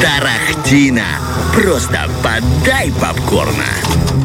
Тарахтино. Просто подай попкорна.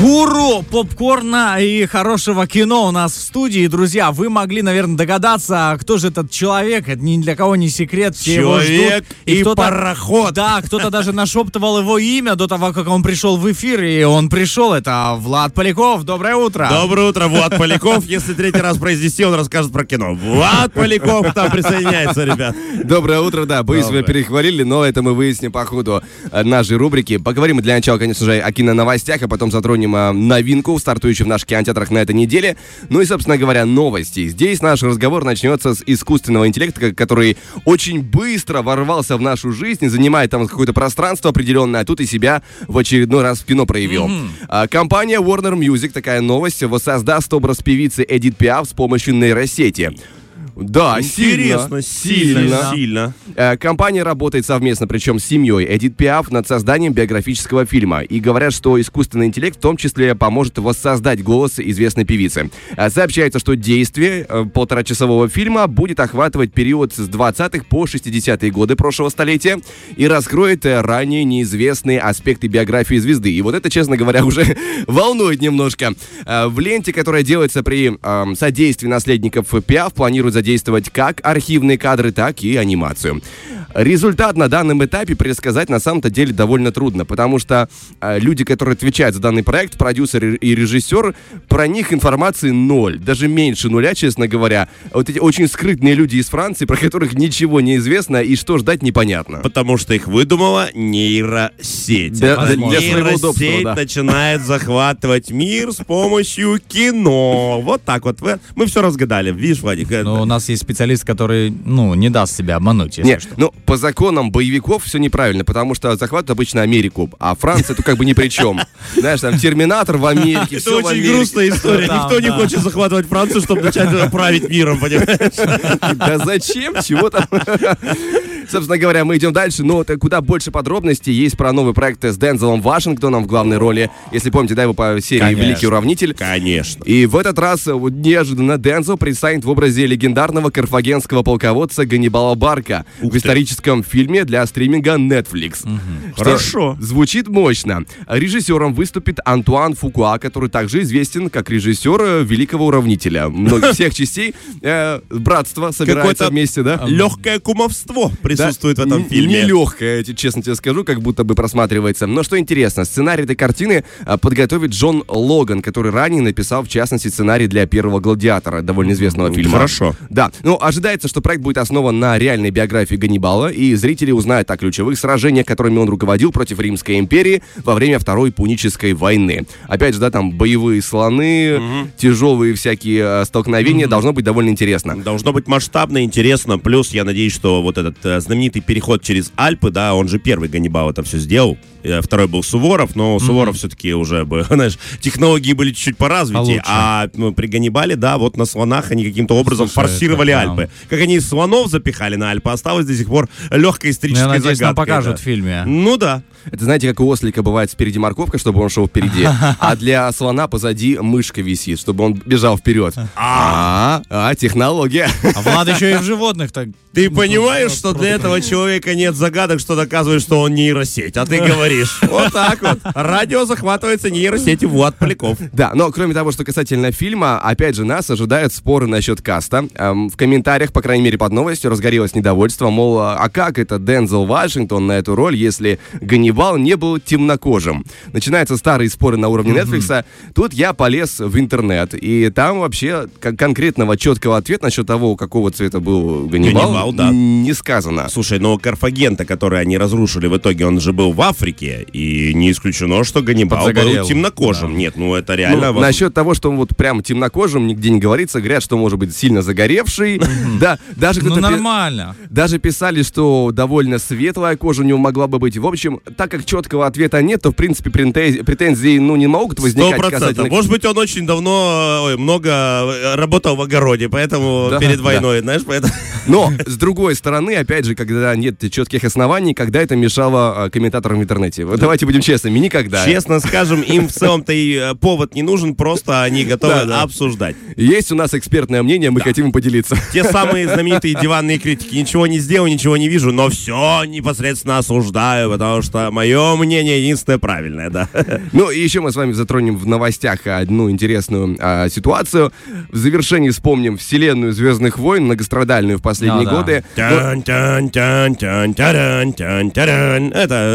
Гуру попкорна и хорошего кино у нас в студии. Друзья, вы могли, наверное, догадаться, кто же этот человек. Это ни для кого не секрет. Все человек его ждут. И пароход. Да, кто-то даже нашептывал его имя до того, как он пришел в эфир. И он пришел. Это Влад Поляков. Доброе утро. Доброе утро, Влад Поляков. Если третий раз произнести, он расскажет про кино. Влад Поляков там присоединяется, ребят. Доброе утро, да. Боюсь, вы перехвалили, но это мы выясним по ходу нашей рубрики. Поговорим для начала, конечно же, о киноновостях, а потом затронем новинку, стартующую в наших кинотеатрах на этой неделе. Ну и, собственно говоря, новости. Здесь наш разговор начнется с искусственного интеллекта, который очень быстро ворвался в нашу жизнь и занимает там какое-то пространство определенное, а тут и себя в очередной раз в кино проявил. Компания Warner Music, такая новость, воссоздаст образ певицы Эдит Пиаф с помощью нейросети. Да, Интересно, сильно. Компания работает совместно, причем с семьей Эдит Пиаф, над созданием биографического фильма. И говорят, что искусственный интеллект в том числе поможет воссоздать голос известной певицы. Сообщается, что действие полуторачасового фильма будет охватывать период с 20-х по 60-е годы прошлого столетия и раскроет ранее неизвестные аспекты биографии звезды. И вот это, честно говоря, уже волнует немножко. В ленте, которая делается при содействии наследников Пиаф, планируют задействовать как архивные кадры, так и анимацию. Результат на данном этапе предсказать на самом-то деле довольно трудно, потому что люди, которые отвечают за данный проект, продюсер и режиссер, про них информации ноль, даже меньше нуля, честно говоря. Вот эти очень скрытные люди из Франции, про которых ничего не известно и что ждать непонятно. Потому что их выдумала нейросеть. Для своего удобства. Нейросеть начинает захватывать мир с помощью кино. Вот так вот. Мы все разгадали. Видишь, Владик? Но у нас есть специалист, который, не даст себя обмануть, если что. Ну, по законам боевиков все неправильно, потому что захватывают обычно Америку, а Франция тут как бы ни при чем. Знаешь, там Терминатор в Америке, все в Америке. Это очень грустная история. Никто не хочет захватывать Францию, чтобы начать править миром, понимаешь? Да зачем? Чего там? Собственно говоря, мы идем дальше, но куда больше подробностей есть про новый проект с Дензелом Вашингтоном в главной роли. Если помните, да, его по серии «Великий уравнитель». Конечно. И в этот раз неожиданно Дензел предстанет в образе легендарного карфагенского полководца Ганнибала Барка в историческом фильме для стриминга Netflix. Хорошо. Звучит мощно. Режиссером выступит Антуан Фукуа, который также известен как режиссер «Великого уравнителя». Многих всех частей братство собирается вместе, да? Легкое кумовство присутствует в этом фильме. Нелегкое, честно тебе скажу, как будто бы просматривается. Но что интересно, сценарий этой картины подготовит Джон Логан, который ранее написал, в частности, сценарий для первого «Гладиатора», довольно известного фильма. Хорошо. Да. Ну, ожидается, что проект будет основан на реальной биографии Ганнибала, и зрители узнают о ключевых сражениях, которыми он руководил против Римской империи во время Второй Пунической войны. Опять же, да, там боевые слоны, тяжелые всякие столкновения. Должно быть довольно интересно. Должно быть масштабно, интересно. Плюс, я надеюсь, что вот этот знаменитый переход через Альпы, да, он же первый Ганнибал это все сделал. Второй был Суворов, но Суворов все-таки уже, знаешь, технологии были чуть-чуть поразвитее, а при Ганнибале, да, вот на слонах они каким-то образом форсировали Альпы. Как они из слонов запихали на Альпы, осталось до сих пор легкая историческая загадка. Я надеюсь, нам покажут в фильме. Ну да. Это, знаете, как у ослика бывает спереди морковка, чтобы он шел впереди, а для слона позади мышка висит, чтобы он бежал вперед. Технология. А Влад еще и в животных так. Ты понимаешь, что для этого человека нет загадок, что доказывает, что он нейросеть, а ты говоришь. Вот так вот. Радио захватывается нейросетью Влад Поляков. Да, но кроме того, что касательно фильма, опять же, нас ожидают споры насчет каста. В комментариях, по крайней мере, под новостью разгорелось недовольство, мол, а как это Дензел Вашингтон на эту роль, если Ганнибал не был темнокожим? Начинаются старые споры на уровне Netflix. Тут я полез в интернет, и там вообще конкретного четкого ответа насчет того, какого цвета был Ганнибал, да, не сказано. Слушай, но Карфаген-то, который они разрушили в итоге, он же был в Африке. И не исключено, что Ганнибал был темнокожим. Да. Нет, это реально... насчет того, что он вот прям темнокожим, нигде не говорится. Говорят, что может быть сильно загоревший. Да, даже кто-то... нормально. Даже писали, что довольно светлая кожа у него могла бы быть. В общем, так как четкого ответа нет, то, в принципе, претензии, ну, не могут возникать. 100%. Касательно... Может быть, он очень давно, много работал в огороде, поэтому да, перед войной, да. Знаешь, поэтому... Но, с другой стороны, опять же, когда нет четких оснований, когда это мешало комментаторам в интернете? Вот давайте будем честными, никогда. Честно скажем, им в целом-то и повод не нужен, просто они готовы обсуждать. Есть у нас экспертное мнение, мы хотим им поделиться. Те самые знаменитые диванные критики. Ничего не сделал, ничего не вижу, но все непосредственно осуждаю, потому что мое мнение единственное правильное, да. Ну, и еще мы с вами затронем в новостях одну интересную ситуацию. В завершении вспомним вселенную «Звездных войн», многострадальную в последние годы. Это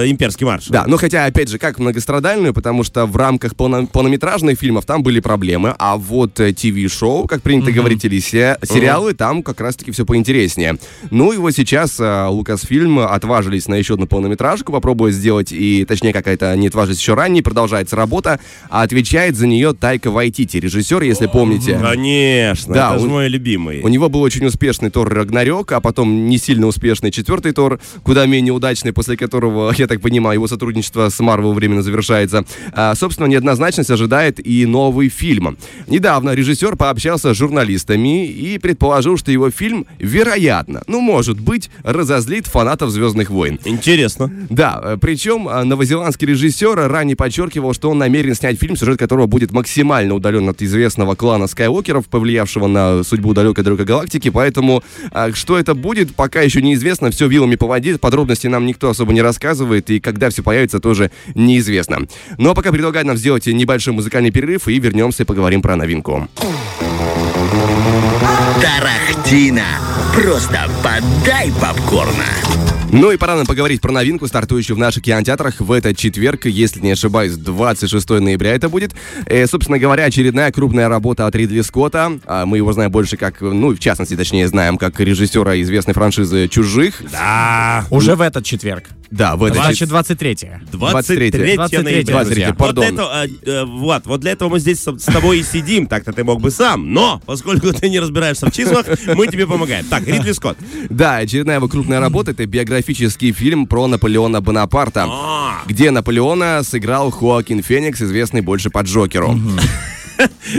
имперский марш. Да, но хотя, опять же, как многострадальную, потому что в рамках полнометражных фильмов там были проблемы, а вот ТВ-шоу, как принято говорить, или сериалы, там как раз-таки все поинтереснее. Ну и вот сейчас Лукасфильм отважились на еще одну полнометражку, попробуют сделать, и точнее, какая-то не отважились еще ранее, продолжается работа, а отвечает за нее Тайка Вайтити, режиссер, если помните. Конечно, да, это же мой любимый. У него был очень успешный Тор Рагнарёк, а потом не сильно успешный четвертый Тор, куда менее удачный, после которого, я так понимаю, его сотрудничество с Марвел временно завершается. Собственно, неоднозначность ожидает и новый фильм. Недавно режиссер пообщался с журналистами и предположил, что его фильм, вероятно, ну, может быть, разозлит фанатов «Звездных войн». Интересно. Да, причем новозеландский режиссер ранее подчеркивал, что он намерен снять фильм, сюжет которого будет максимально удален от известного клана Скайуокеров, повлиявшего на судьбу далекой-далекой галактики, поэтому что это будет, пока еще неизвестно, все вилами по воде, подробности нам никто особо не рассказывает, и когда все появится, тоже неизвестно. Ну а пока предлагаю нам сделать небольшой музыкальный перерыв, и вернемся и поговорим про новинку. Тарахтино. Просто подай попкорна. Ну и пора нам поговорить про новинку, стартующую в наших кинотеатрах в этот четверг, если не ошибаюсь, 26 ноября это будет. Собственно говоря, очередная крупная работа от Ридли Скотта. Мы его знаем больше как, ну, в частности, точнее, знаем как режиссера известной франшизы «Чужих». Да, уже в этот четверг. Да, в этот четверг. Значит, 23-е. 23 ноября, друзья. Пардон. Влад, вот для этого мы здесь с тобой и сидим, так-то ты мог бы сам, но поскольку ты не разбираешься в числах, мы тебе помогаем. Так, Ридли Скотт. Да, очередная его крупная работа — это биографический фильм про Наполеона Бонапарта, где Наполеона сыграл Хоакин Феникс, известный больше по Джокеру.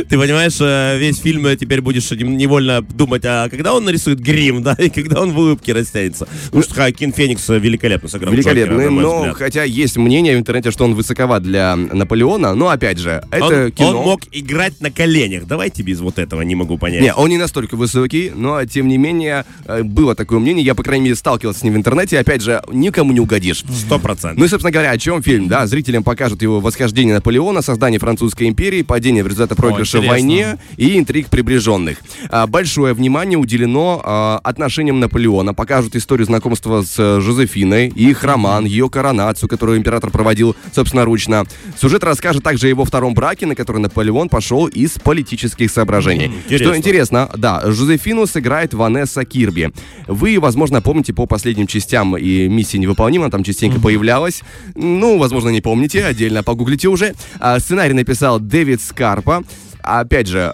Ты понимаешь, весь фильм теперь будешь невольно думать, а когда он нарисует грим, да, и когда он в улыбке растянется. Потому что Хоакин Феникс великолепно сыграл. Великолепный, но хотя есть мнение в интернете, что он высоковат для Наполеона, но опять же, это он, кино. Он мог играть на коленях, давайте без вот этого, не могу понять. Не, он не настолько высокий, но тем не менее, было такое мнение, я, по крайней мере, сталкивался с ним в интернете, опять же, никому не угодишь. 100%. Ну и, собственно говоря, о чем фильм, да, зрителям покажут его восхождение Наполеона, создание Французской империи, падение в результате проигрыша в войне и интриг приближенных. Большое внимание уделено отношениям Наполеона. Покажут историю знакомства с Жозефиной, их роман, ее коронацию, которую император проводил собственноручно. Сюжет расскажет также о его втором браке, на который Наполеон пошел из политических соображений. Интересно. Что интересно, да, Жозефину сыграет Ванесса Кирби. Вы, возможно, помните по последним частям и «Миссия невыполнима», там частенько появлялась. Ну, возможно, не помните, отдельно погуглите уже. Сценарий написал Дэвид Скарпа. Опять же,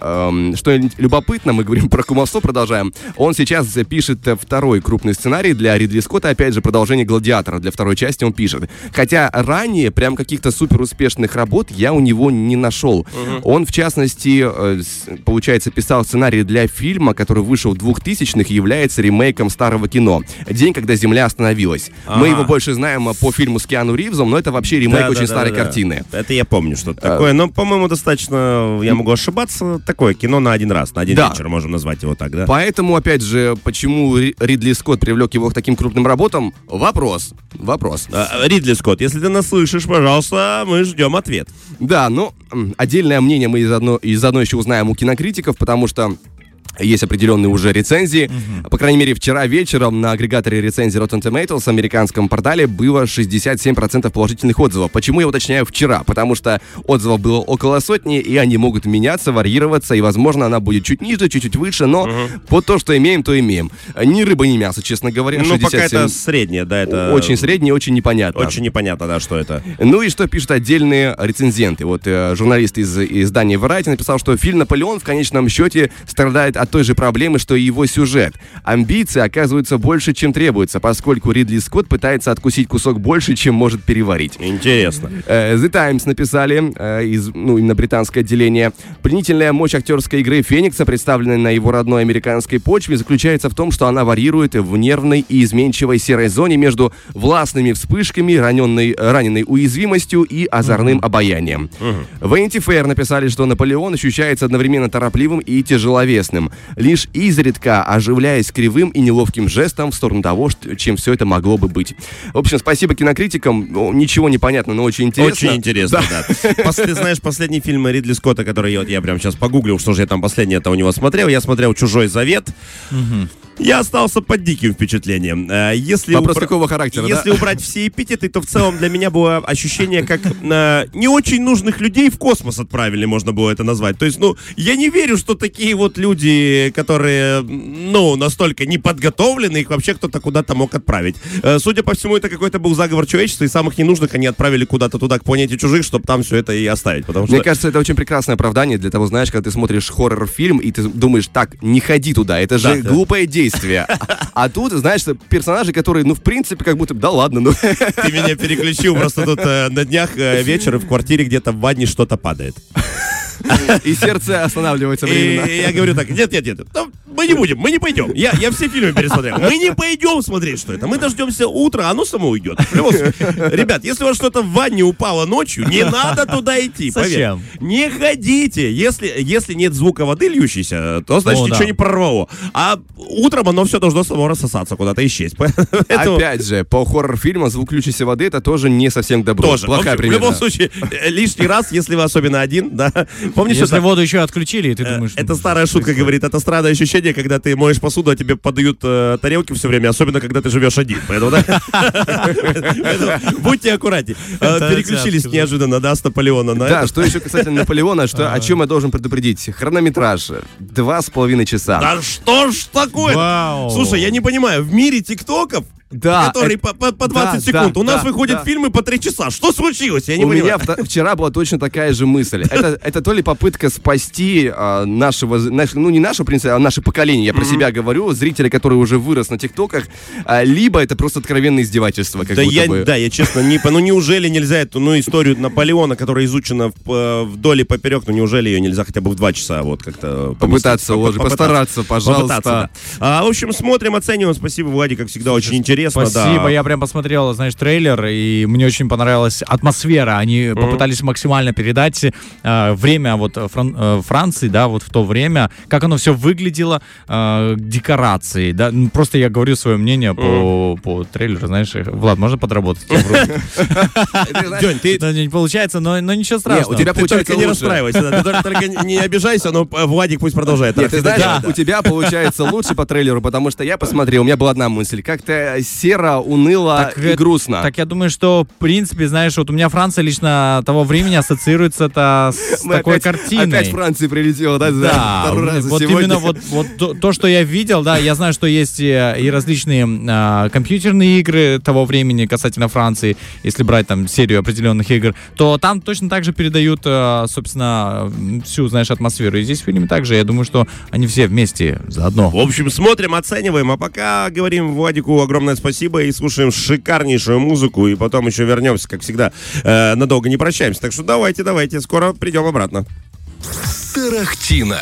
что любопытно, мы говорим про кумовство, продолжаем. Он сейчас пишет второй крупный сценарий для Ридли Скотта, опять же, продолжение «Гладиатора». Для второй части он пишет. Хотя ранее прям каких-то суперуспешных работ я у него не нашел. Он, в частности, получается, писал сценарий для фильма, который вышел в 2000-х и является ремейком старого кино «День, когда земля остановилась». Мы его больше знаем по фильму с Киану Ривзом, но это вообще ремейк очень старой картины. Это я помню что-то такое, но, по-моему, достаточно... Я могу ошибаться, такое кино на один раз, на один вечер, можем назвать его так, да? Поэтому, опять же, почему Ридли Скотт привлек его к таким крупным работам? Вопрос. Ридли Скотт, если ты нас слышишь, пожалуйста, мы ждем ответ. Да, но отдельное мнение мы заодно еще узнаем у кинокритиков, потому что есть определенные уже рецензии. По крайней мере, вчера вечером на агрегаторе рецензий Rotten Tomatoes, американском портале, было 67% положительных отзывов. Почему я уточняю вчера? Потому что отзывов было около сотни, и они могут меняться, варьироваться, и, возможно, она будет чуть ниже, чуть-чуть выше, но вот то, что имеем, то имеем. Ни рыба, ни мясо, честно говоря. Ну, 67... пока это среднее, да, это... Очень среднее, очень непонятно. Очень непонятно, да, что это. Ну и что пишут отдельные рецензенты. Вот журналист из издания Variety написал, что фильм «Наполеон» в конечном счете страдает страдает от той же проблемы, что и его сюжет. Амбиции оказываются больше, чем требуется, поскольку Ридли Скотт пытается откусить кусок больше, чем может переварить. Интересно. The Times написали, именно британское отделение: пленительная мощь актерской игры Феникса, представленная на его родной американской почве, заключается в том, что она варьирует в нервной и изменчивой серой зоне между властными вспышками, раненной уязвимостью и озорным обаянием. Vanity Fair написали, что Наполеон ощущается одновременно торопливым и тяжеловесным, лишь изредка оживляясь кривым и неловким жестом в сторону того, чем все это могло бы быть. В общем, спасибо кинокритикам. Ничего не понятно, но очень интересно. Очень интересно, да. Ты знаешь, последний фильм Ридли Скотта, который я прямо сейчас погуглил, что же я там последнее-то у него смотрел. Я смотрел «Чужой завет». Я остался под диким впечатлением. Вопрос какого характера, да? Если убрать все эпитеты, то в целом для меня было ощущение, как не очень нужных людей в космос отправили, можно было это назвать. То есть, я не верю, что такие вот люди, которые, настолько неподготовлены, их вообще кто-то куда-то мог отправить. Судя по всему, это какой-то был заговор человечества, и самых ненужных они отправили куда-то туда, к планете чужих, чтобы там все это и оставить. Мне кажется, это очень прекрасное оправдание для того, знаешь, когда ты смотришь хоррор-фильм, и ты думаешь, так, не ходи туда, это же глупое действие. А тут, знаешь, персонажи, которые, в принципе, как будто, да ладно, Ты меня переключил, просто тут на днях вечером в квартире где-то в ванне что-то падает. И сердце останавливается временно. И я говорю так: нет, мы не пойдем. Я все фильмы пересмотрел. Мы не пойдем смотреть, что это. Мы дождемся утра, оно само уйдет. Ребят, если у вас что-то в ванне упало ночью, не надо туда идти. Зачем? Не ходите. Если нет звука воды льющейся, то значит ничего не прорвало. А утром оно все должно само рассосаться, куда-то исчесть. Опять же, по хоррор-фильмам звук льющейся воды — это тоже не совсем к добру. Плохая примета. В любом случае, лишний раз, если вы особенно один, помнишь, если воду еще отключили, и ты думаешь... Это старая шутка говорит, это странное ощущение, когда ты моешь посуду, а тебе подают тарелки все время, особенно когда ты живешь один. Будьте аккуратнее. Переключились неожиданно, с Наполеона на это. Да, что еще касательно Наполеона, о чем я должен предупредить. Хронометраж 2,5 часа. Да что ж такое? Слушай, я не понимаю, в мире тиктоков, который по 20 секунд. У нас выходят фильмы по 3 часа. Что случилось? Я не понимаю. У меня вчера была точно такая же мысль. Это то ли попытка спасти наше поколение, я про себя говорю, зрителя, который уже вырос на тиктоках, либо это просто откровенное издевательство. Я честно, неужели нельзя эту историю Наполеона, которая изучена вдоль и поперек, неужели ее нельзя хотя бы в 2 часа вот как-то... Постараться, пожалуйста. В общем, смотрим, оцениваем. Спасибо, Владик, как всегда, очень интересно. Спасибо, я прям посмотрел, трейлер, и мне очень понравилась атмосфера. Они попытались максимально передать время Франции, в то время, как оно все выглядело, декорации. Да? Просто я говорю свое мнение по трейлеру, Влад, можно подработать? Дёнь, ты... Не получается, но ничего страшного. Ты только не расстраивайся, ты только не обижайся, но Владик пусть продолжает. Нет, ты знаешь, у тебя получается лучше по трейлеру, потому что я посмотрел, у меня была одна мысль, как-то серо, уныло и грустно. Так я думаю, что, в принципе, у меня Франция лично того времени ассоциируется-то с такой картиной. Опять Франции прилетела, второй раз сегодня. Именно то, что я видел, я знаю, что есть и различные компьютерные игры того времени касательно Франции, если брать там серию определенных игр, то там точно так же передают, собственно, всю, атмосферу. И здесь в фильме также, я думаю, что они все вместе заодно. В общем, смотрим, оцениваем, а пока говорим Владику огромное спасибо и слушаем шикарнейшую музыку, и потом еще вернемся, как всегда, надолго не прощаемся. Так что давайте, скоро придем обратно. Тарахтино.